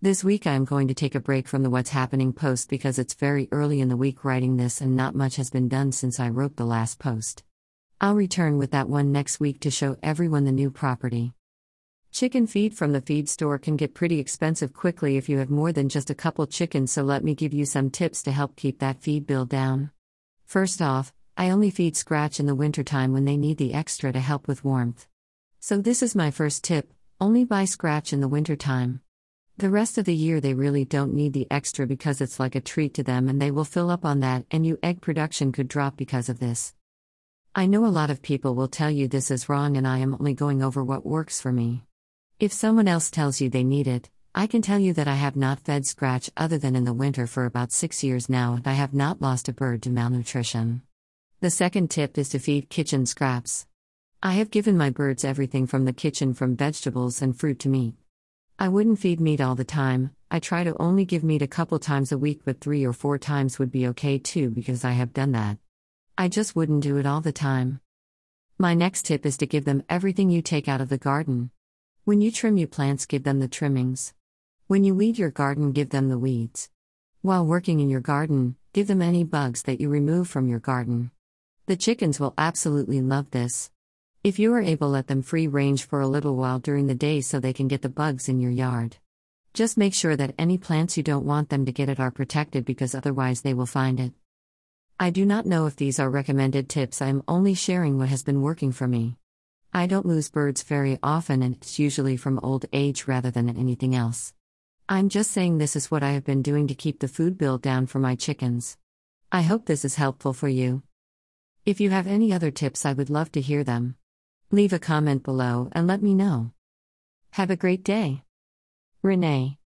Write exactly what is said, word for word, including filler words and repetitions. This week I'm going to take a break from the What's Happening post because it's very early in the week writing this and not much has been done since I wrote the last post. I'll return with that one next week to show everyone the new property. Chicken feed from the feed store can get pretty expensive quickly if you have more than just a couple chickens, so let me give you some tips to help keep that feed bill down. First off, I only feed Scratch in the wintertime when they need the extra to help with warmth. So this is my first tip, only buy Scratch in the wintertime. The rest of the year they really don't need the extra because it's like a treat to them and they will fill up on that, and your egg production could drop because of this. I know a lot of people will tell you this is wrong and I am only going over what works for me. If someone else tells you they need it, I can tell you that I have not fed Scratch other than in the winter for about six years now and I have not lost a bird to malnutrition. The second tip is to feed kitchen scraps. I have given my birds everything from the kitchen, from vegetables and fruit to meat. I wouldn't feed meat all the time, I try to only give meat a couple times a week, but three or four times would be okay too because I have done that. I just wouldn't do it all the time. My next tip is to give them everything you take out of the garden. When you trim your plants, give them the trimmings. When you weed your garden, give them the weeds. While working in your garden, give them any bugs that you remove from your garden. The chickens will absolutely love this. If you are able, let them free range for a little while during the day so they can get the bugs in your yard. Just make sure that any plants you don't want them to get it are protected because otherwise they will find it. I do not know if these are recommended tips, I am only sharing what has been working for me. I don't lose birds very often and it's usually from old age rather than anything else. I'm just saying this is what I have been doing to keep the food bill down for my chickens. I hope this is helpful for you. If you have any other tips, I would love to hear them. Leave a comment below and let me know. Have a great day. Renee.